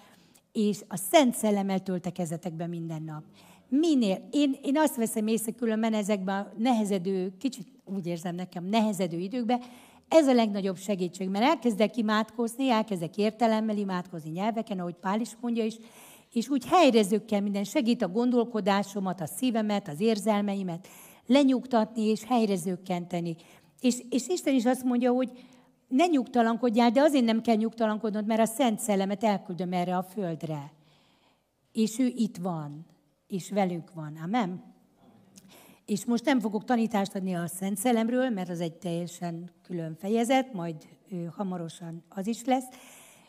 és a Szent Szellemmel töltekezzetek be minden nap. Minél, én, én azt veszem észre különben ezekben a nehezedő, kicsit úgy érzem nekem, nehezedő időkben, ez a legnagyobb segítség, mert elkezdek imádkozni, elkezdek értelemmel imádkozni nyelveken, ahogy Pál is mondja is, és úgy helyrezzük kell minden, segít a gondolkodásomat, a szívemet, az érzelmeimet, lenyugtatni és helyrezőkkenteni. És, és Isten is azt mondja, hogy ne nyugtalankodjál, de azért nem kell nyugtalankodnod, mert a Szent Szellemet elküldöm erre a földre. És ő itt van, és velünk van. Amen? És most nem fogok tanítást adni a Szent Szellemről, mert az egy teljesen külön fejezet, majd ő, hamarosan az is lesz.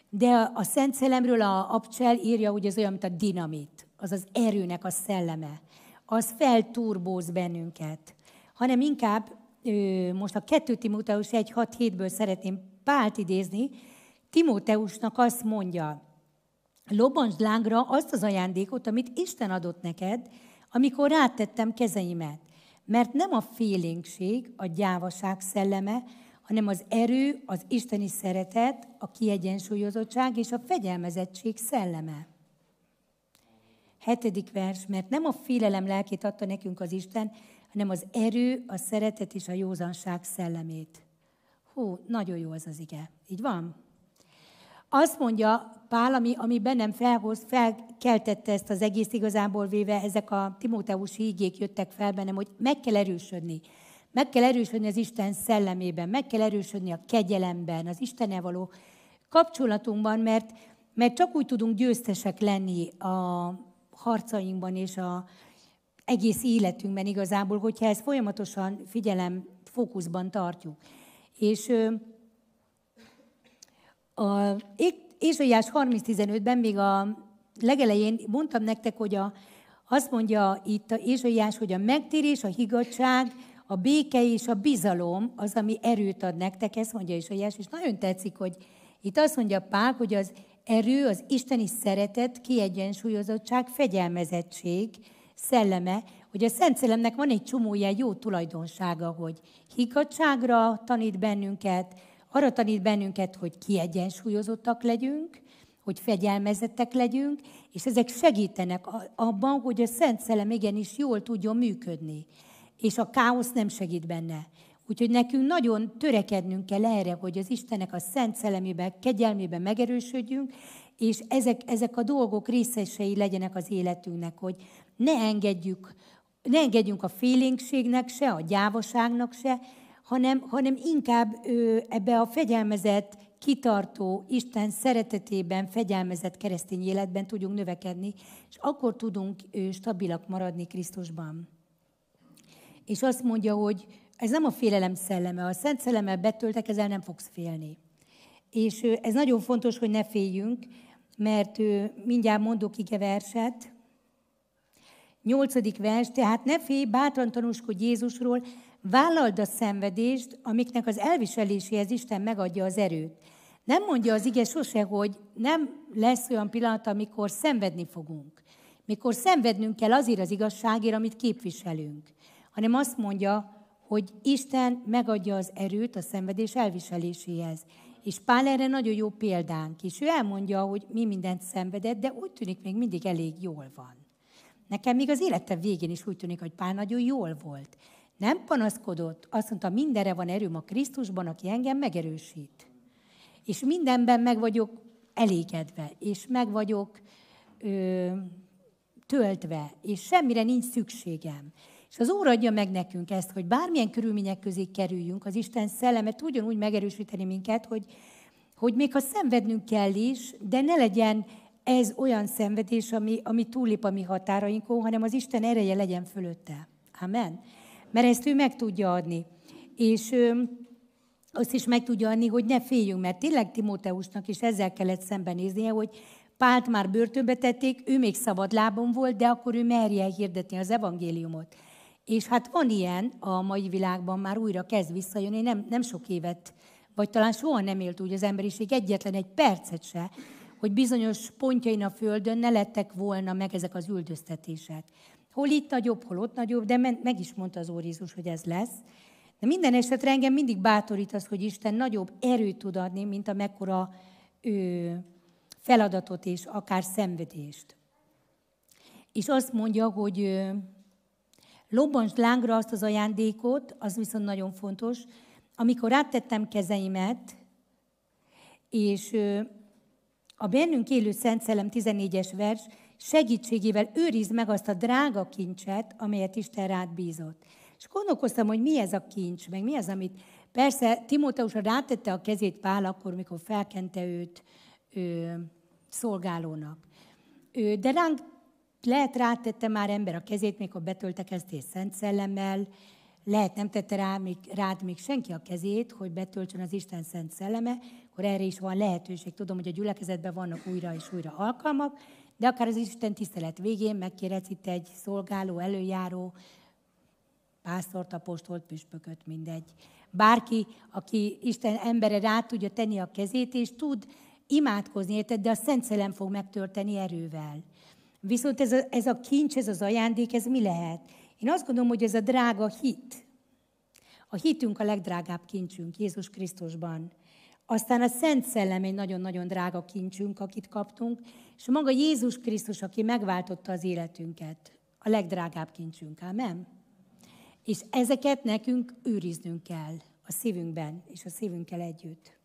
De a, a Szent Szellemről a Abcsel írja, hogy az olyan, mint a dinamit, az az erőnek a szelleme. Az felturbóz bennünket. Hanem inkább most a kettő Timóteus egy hat hétből szeretném Pált idézni. Timóteusnak azt mondja, lobbantsd lángra azt az ajándékot, amit Isten adott neked, amikor rátettem kezeimet. Mert nem a félénkség, a gyávaság szelleme, hanem az erő, az isteni szeretet, a kiegyensúlyozottság és a fegyelmezettség szelleme. Hetedik vers, mert nem a félelem lelkét adta nekünk az Isten, hanem az erő, a szeretet és a józanság szellemét. Hú, nagyon jó az az ige. Így van? Azt mondja Pál, ami, ami bennem felhoz, felkeltette ezt az egész igazából véve, ezek a timóteusi igék jöttek fel bennem, hogy meg kell erősödni. Meg kell erősödni az Isten szellemében, meg kell erősödni a kegyelemben, az Istennel való kapcsolatunkban, mert, mert csak úgy tudunk győztesek lenni a harcainkban és a egész életünkben igazából, hogyha ezt folyamatosan figyelem, fókuszban tartjuk. És a Ézsaiás harminc tizenötben még a legelején mondtam nektek, hogy a, azt mondja itt a Ézsaiás, hogy a megtérés, a higgadság, a béke és a bizalom az, ami erőt ad nektek, ezt mondja Ézsaiás, és nagyon tetszik, hogy itt azt mondja Pál, hogy az erő, az isteni szeretet, kiegyensúlyozottság, fegyelmezettség szelleme, hogy a Szent Szellemnek van egy csomó ilyen jó tulajdonsága, hogy higgadságra tanít bennünket, arra tanít bennünket, hogy kiegyensúlyozottak legyünk, hogy fegyelmezettek legyünk, és ezek segítenek abban, hogy a Szent Szellem igenis jól tudjon működni, és a káosz nem segít benne. Úgyhogy nekünk nagyon törekednünk kell erre, hogy az Istennek a Szent Szellemében, kegyelmében megerősödjünk, és ezek, ezek a dolgok részesei legyenek az életünknek, hogy ne engedjük, ne engedjünk a félénkségnek se, a gyávaságnak se, hanem, hanem inkább ő, ebbe a fegyelmezett, kitartó, Isten szeretetében, fegyelmezett keresztény életben tudjunk növekedni, és akkor tudunk ő, stabilak maradni Krisztusban. És azt mondja, hogy ez nem a félelem szelleme, a Szent Szellemmel betöltek, ezzel nem fogsz félni. És ez nagyon fontos, hogy ne féljünk, mert mindjárt mondok igeverset. Nyolcadik vers, tehát ne félj, bátran tanúskodj Jézusról, vállald a szenvedést, amiknek az elviseléséhez Isten megadja az erőt. Nem mondja az ige sose, hogy nem lesz olyan pillanat, amikor szenvedni fogunk. Mikor szenvednünk kell azért az igazságért, amit képviselünk. Hanem azt mondja, hogy Isten megadja az erőt a szenvedés elviseléséhez. És Pál erre nagyon jó példánk is. Ő elmondja, hogy mi mindent szenvedett, de úgy tűnik, még mindig elég jól van. Nekem még az életem végén is úgy tűnik, hogy Pál nagyon jól volt. Nem panaszkodott, azt mondta, mindenre van erőm a Krisztusban, aki engem megerősít. és mindenben meg vagyok elégedve, és meg vagyok ö, töltve, és semmire nincs szükségem. És az Úr adja meg nekünk ezt, hogy bármilyen körülmények közé kerüljünk, az Isten szelleme tudjon úgy megerősíteni minket, hogy, hogy még ha szenvednünk kell is, de ne legyen ez olyan szenvedés, ami, ami túllép a mi határainkon, hanem az Isten ereje legyen fölötte. Amen. Mert ezt ő meg tudja adni. És ö, azt is meg tudja adni, hogy ne féljünk, mert tényleg Timóteusnak is ezzel kellett szembenéznie, hogy Pált már börtönbe tették, ő még szabad lábon volt, de akkor ő merje hirdetni az evangéliumot. És hát van ilyen a mai világban, már újra kezd visszajönni, nem, nem sok évet, vagy talán soha nem élt úgy az emberiség, egyetlen egy percet se, hogy bizonyos pontjain a földön ne lettek volna meg ezek az üldöztetések. Hol itt nagyobb, hol ott nagyobb, de meg is mondta az Úr Jézus, hogy ez lesz. De minden esetre engem mindig bátorít az, hogy Isten nagyobb erőt tud adni, mint amekkora ő, feladatot és akár szenvedést. És azt mondja, hogy ő, lobbansd lángra azt az ajándékot, az viszont nagyon fontos, amikor áttettem kezeimet, és ő, a bennünk élő Szent Szellem tizennégyes vers, segítségével őrizd meg azt a drága kincset, amelyet Isten rád bízott. És gondolkoztam, hogy mi ez a kincs, meg mi az, amit... Persze Timóteus rátette a kezét Pál akkor, mikor felkente őt ő, szolgálónak. Ő, de ránk lehet rátette már ember a kezét, mikor betöltekeztél Szent Szellemmel, lehet nem tette rá, még, rád még senki a kezét, hogy betöltsön az Isten Szent Szelleme, akkor erre is van lehetőség. Tudom, hogy a gyülekezetben vannak újra és újra alkalmak, de akár az Isten tisztelet végén megkérhetsz itt egy szolgáló, előjáró, pásztort, apostolt, püspököt, mindegy. Bárki, aki Isten embere rá tudja tenni a kezét, és tud imádkozni, érted, de a Szent Szellem fog megtörténni erővel. Viszont ez a, ez a kincs, ez az ajándék, ez mi lehet? Én azt gondolom, hogy ez a drága hit. A hitünk a legdrágább kincsünk Jézus Krisztusban. Aztán a Szent Szellem egy nagyon-nagyon drága kincsünk, akit kaptunk, és maga Jézus Krisztus, aki megváltotta az életünket. A legdrágább kincsünk, amen? És ezeket nekünk őriznünk kell a szívünkben, és a szívünkkel együtt.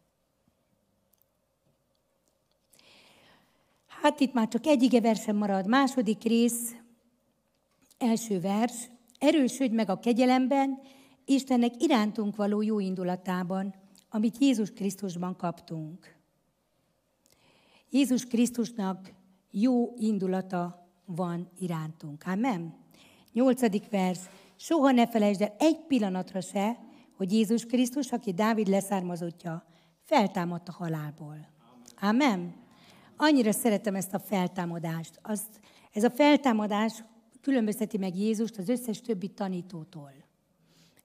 Hát itt már csak egy igeversem marad. Második rész, első vers. Erősödj meg a kegyelemben, Istennek irántunk való jó indulatában, amit Jézus Krisztusban kaptunk. Jézus Krisztusnak jó indulata van irántunk. Amen. Nyolcadik vers. Soha ne felejtsd el egy pillanatra se, hogy Jézus Krisztus, aki Dávid leszármazottja, feltámadt a halálból. Amen. Annyira szeretem ezt a feltámadást. Azt, ez a feltámadás különbözteti meg Jézust az összes többi tanítótól.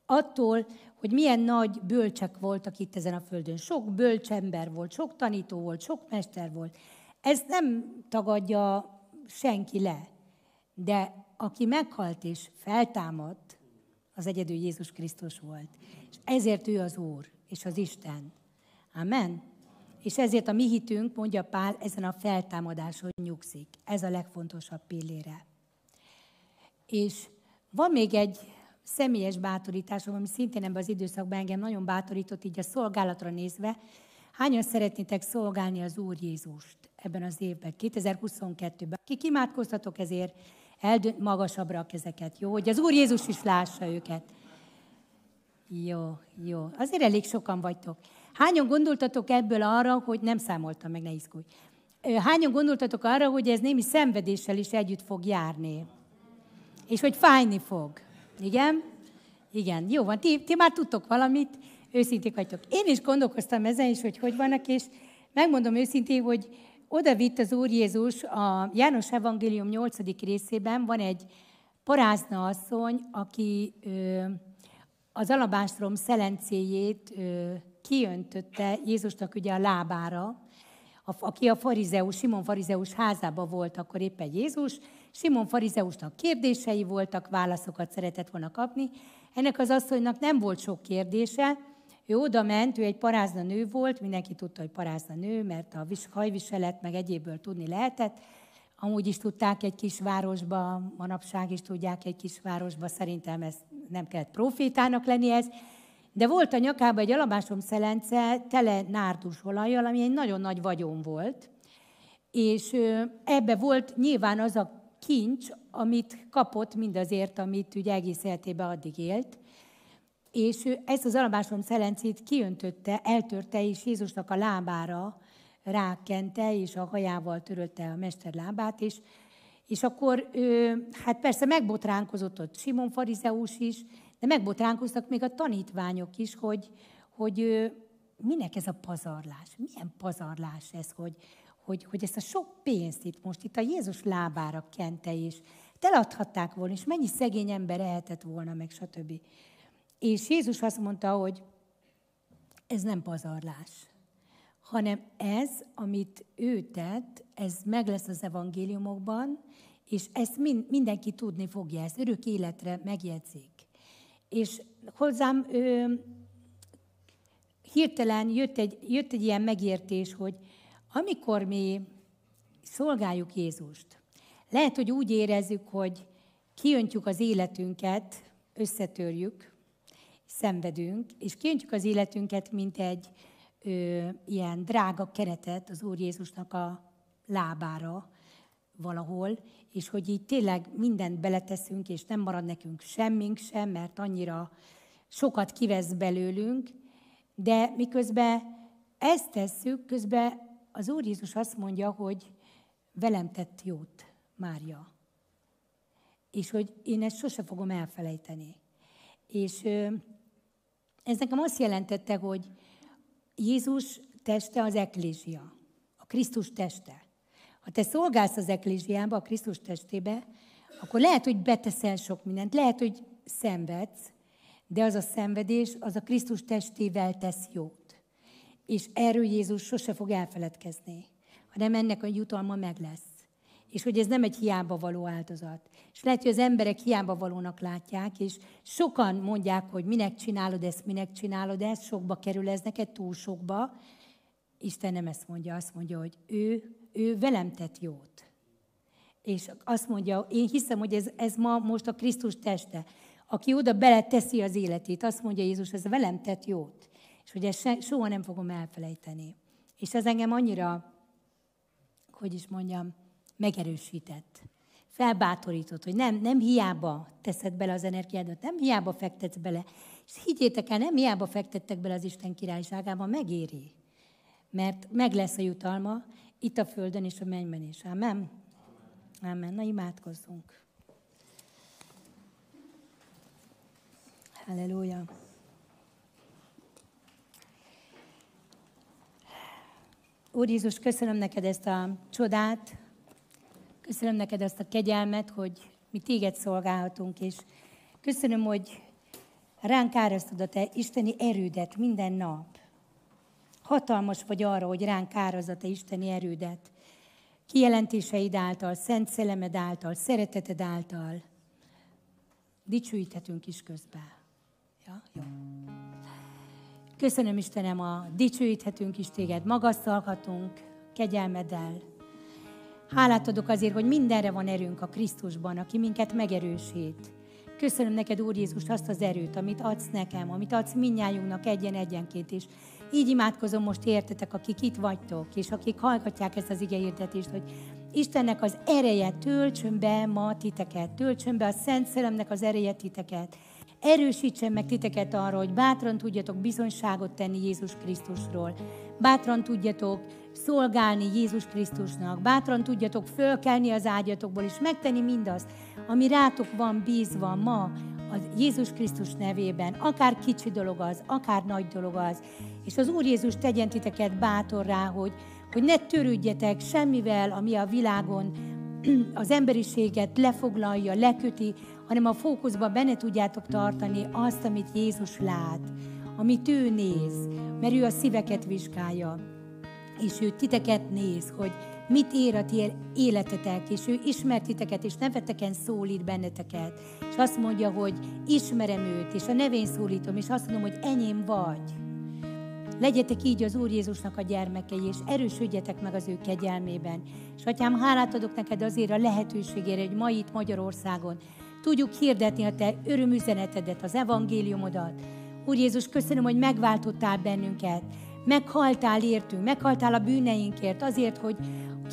Attól, hogy milyen nagy bölcsek voltak itt ezen a földön. Sok bölcsember volt, sok tanító volt, sok mester volt. Ez nem tagadja senki le. De aki meghalt és feltámadt, az egyedül Jézus Krisztus volt. És ezért ő az Úr és az Isten. Amen. És ezért a mi hitünk, mondja Pál, ezen a feltámadáson nyugszik. Ez a legfontosabb pillére. És van még egy személyes bátorításom, ami szintén ebben az időszakban engem nagyon bátorított, így a szolgálatra nézve. Hányan szeretnétek szolgálni az Úr Jézust ebben az évben, kétezer-huszonkettőben? Akik imádkoztatok ezért, eldönt magasabbra a kezeket, jó? Hogy az Úr Jézus is lássa őket. Jó, jó. Azért elég sokan vagytok. Hányan gondoltatok ebből arra, hogy nem számoltam meg, ne izgulj. Hányan gondoltatok arra, hogy ez némi szenvedéssel is együtt fog járni? És hogy fájni fog. Igen? Igen. Jó van. Ti, ti már tudtok valamit, őszinték vagytok. Én is gondolkoztam ezen is, hogy hogy vannak, és megmondom őszintén, hogy oda vitt az Úr Jézus a János Evangélium nyolcadik részében, van egy parázna asszony, aki ö, az alabástrom szelencéjét ö, kiöntötte Jézusnak ugye a lábára, a, aki a farizeus, Simon farizeus házába volt akkor éppen Jézus. Simon farizeusnak kérdései voltak, válaszokat szeretett volna kapni. Ennek az asszonynak nem volt sok kérdése, ő oda ment, ő egy parázna nő volt, mindenki tudta, hogy parázna nő, mert a hajviselet meg egyébből tudni lehetett. Amúgy is tudták egy kisvárosba, manapság is tudják egy kisvárosba, szerintem ez nem kellett profétának lenni ez. de volt a nyakában egy alabástrom szelence tele nárdus olajjal, ami egy nagyon nagy vagyon volt, és ebbe volt nyilván az a kincs, amit kapott mindazért, amit ugye egész életében addig élt, és ezt az alabástrom szelencét kiöntötte, eltörte, és Jézusnak a lábára rákente, és a hajával törölte a mester lábát, és, és akkor, hát persze megbotránkozott ott Simon farizeus is, de megbotránkoztak még a tanítványok is, hogy, hogy minek ez a pazarlás, milyen pazarlás ez, hogy, hogy, hogy ezt a sok pénzt itt most, itt a Jézus lábára kente, és eladhatták volna, és mennyi szegény ember ehetett volna, meg stb. És Jézus azt mondta, hogy ez nem pazarlás, hanem ez, amit ő tett, ez meg lesz az evangéliumokban, és ezt mindenki tudni fogja, ezt örök életre megjegyzik. És hozzám ö, hirtelen jött egy, jött egy ilyen megértés, hogy amikor mi szolgáljuk Jézust, lehet, hogy úgy érezzük, hogy kiöntjük az életünket, összetörjük, szenvedünk, és kiöntjük az életünket, mint egy ö, ilyen drága keretet az Úr Jézusnak a lábára valahol, és hogy így tényleg mindent beleteszünk, és nem marad nekünk semmink sem, mert annyira sokat kivesz belőlünk, de miközben ezt tesszük, közben az Úr Jézus azt mondja, hogy velem tett jót, Mária. És hogy én ezt sose fogom elfelejteni. És ez nekem azt jelentette, hogy Jézus teste az eklézia, a Krisztus teste. Ha te szolgálsz az eklézsiába, a Krisztus testébe, akkor lehet, hogy beteszel sok mindent, lehet, hogy szenvedsz, de az a szenvedés, az a Krisztus testével tesz jót. És erről Jézus sose fog elfeledkezni, hanem ennek a jutalma meg lesz. És hogy ez nem egy hiába való áldozat. És lehet, hogy az emberek hiába valónak látják, és sokan mondják, hogy minek csinálod ezt, minek csinálod ezt, sokba kerül ez neked, túl sokba. Isten nem ezt mondja, azt mondja, hogy ő... ő velem tett jót. És azt mondja, én hiszem, hogy ez, ez ma most a Krisztus teste, aki oda beleteszi az életét, azt mondja Jézus, ez velem tett jót. És hogy ezt soha nem fogom elfelejteni. És ez engem annyira, hogy is mondjam, megerősített, felbátorított, hogy nem, nem hiába teszed bele az energiádat, nem hiába fektetsz bele. És higgyétek el, nem hiába fektettek bele az Isten királyságába, megéri. Mert meg lesz a jutalma, itt a földön és a mennyben is. Amen? Amen. Na, imádkozzunk. Halleluja. Úr Jézus, köszönöm neked ezt a csodát, köszönöm neked ezt a kegyelmet, hogy mi téged szolgálhatunk, és köszönöm, hogy ránk árasztod a te isteni erődet minden nap. Hatalmas vagy arra, hogy ránk áraz a te isteni erődet, kijelentéseid által, szent szellemed által, szereteted által. Dicsőíthetünk is közben. Ja? Jó. Köszönöm, Istenem, a dicsőíthetünk is téged, magasztalhatunk kegyelmeddel. Hálát adok azért, hogy mindenre van erőnk a Krisztusban, aki minket megerősít. Köszönöm neked, Úr Jézus, azt az erőt, amit adsz nekem, amit adsz mindnyájunknak egyen-egyenként is. Így imádkozom most értetek, akik itt vagytok, és akik hallgatják ezt az igehirdetést, hogy Istennek az ereje töltsön be ma titeket, töltsön be a Szent Szellemnek az ereje titeket. Erősítsen meg titeket arra, hogy bátran tudjatok bizonyságot tenni Jézus Krisztusról. Bátran tudjatok szolgálni Jézus Krisztusnak. Bátran tudjatok fölkelni az ágyatokból, és megtenni mindazt, ami rátok van bízva ma, az Jézus Krisztus nevében, akár kicsi dolog az, akár nagy dolog az. És az Úr Jézus tegyen titeket bátorrá, hogy, hogy ne törődjetek semmivel, ami a világon az emberiséget lefoglalja, leköti, hanem a fókuszba benne tudjátok tartani azt, amit Jézus lát, amit ő néz, mert ő a szíveket vizsgálja, és ő titeket néz, hogy mit ér a ti életetek, és ő ismer titeket, és neveteken szólít benneteket. És azt mondja, hogy ismerem őt, és a nevén szólítom, és azt mondom, hogy enyém vagy. Legyetek így az Úr Jézusnak a gyermekei, és erősödjetek meg az ő kegyelmében. És Atyám, hálát adok neked azért a lehetőségére, hogy ma itt Magyarországon tudjuk hirdetni a te örömüzenetedet, az evangéliumodat, Úr Jézus, köszönöm, hogy megváltottál bennünket. Meghaltál értünk, meghaltál a bűneinkért, azért, hogy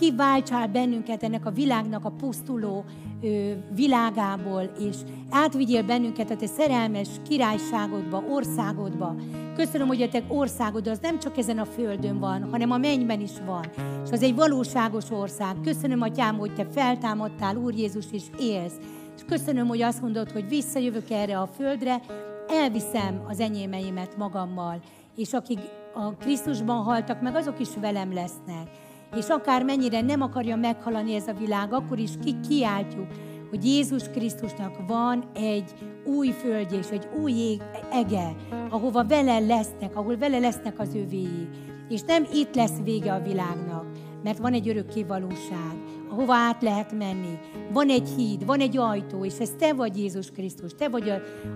kiváltsál bennünket ennek a világnak a pusztuló ö, világából, és átvigyél bennünket a te szerelmes királyságodba, országodba. Köszönöm, hogy a te országod az nem csak ezen a földön van, hanem a mennyben is van. És az egy valóságos ország. Köszönöm, Atyám, hogy te feltámadtál, Úr Jézus, és élsz. És köszönöm, hogy azt mondod, hogy visszajövök erre a földre, elviszem az enyémeimet magammal, és akik a Krisztusban haltak meg, azok is velem lesznek. És akár mennyire nem akarja meghalani ez a világ, akkor is ki kiáltjuk, hogy Jézus Krisztusnak van egy új földje és egy új ég, ege, ahova vele lesznek, ahol vele lesznek az övéi. És nem itt lesz vége a világnak, mert van egy örökké valóság, ahova át lehet menni. Van egy híd, van egy ajtó, és ez te vagy, Jézus Krisztus, te vagy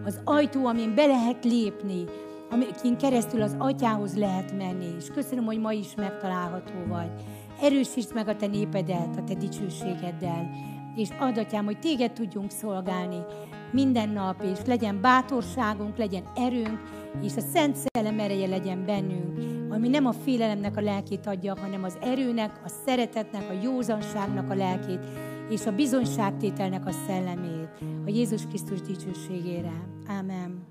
az ajtó, amin be lehet lépni, amin keresztül az Atyához lehet menni. És köszönöm, hogy ma is megtalálható vagy. Erősítsd meg a te népedet, a te dicsőségeddel, és add, Atyám, hogy téged tudjunk szolgálni minden nap, és legyen bátorságunk, legyen erőnk, és a Szent Szellem ereje legyen bennünk, ami nem a félelemnek a lelkét adja, hanem az erőnek, a szeretetnek, a józanságnak a lelkét, és a bizonyságtételnek a szellemét, a Jézus Krisztus dicsőségére. Ámen.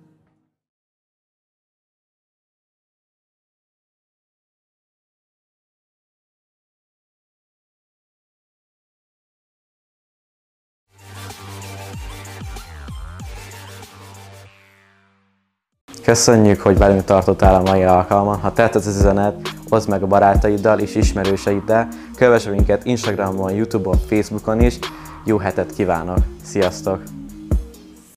Köszönjük, hogy velünk tartottál a mai alkalman. Ha tetszett az üzenet, oszd meg a barátaiddal és ismerőseiddel. Kövess minket Instagramon, YouTube-on, Facebookon is. Jó hetet kívánok! Sziasztok!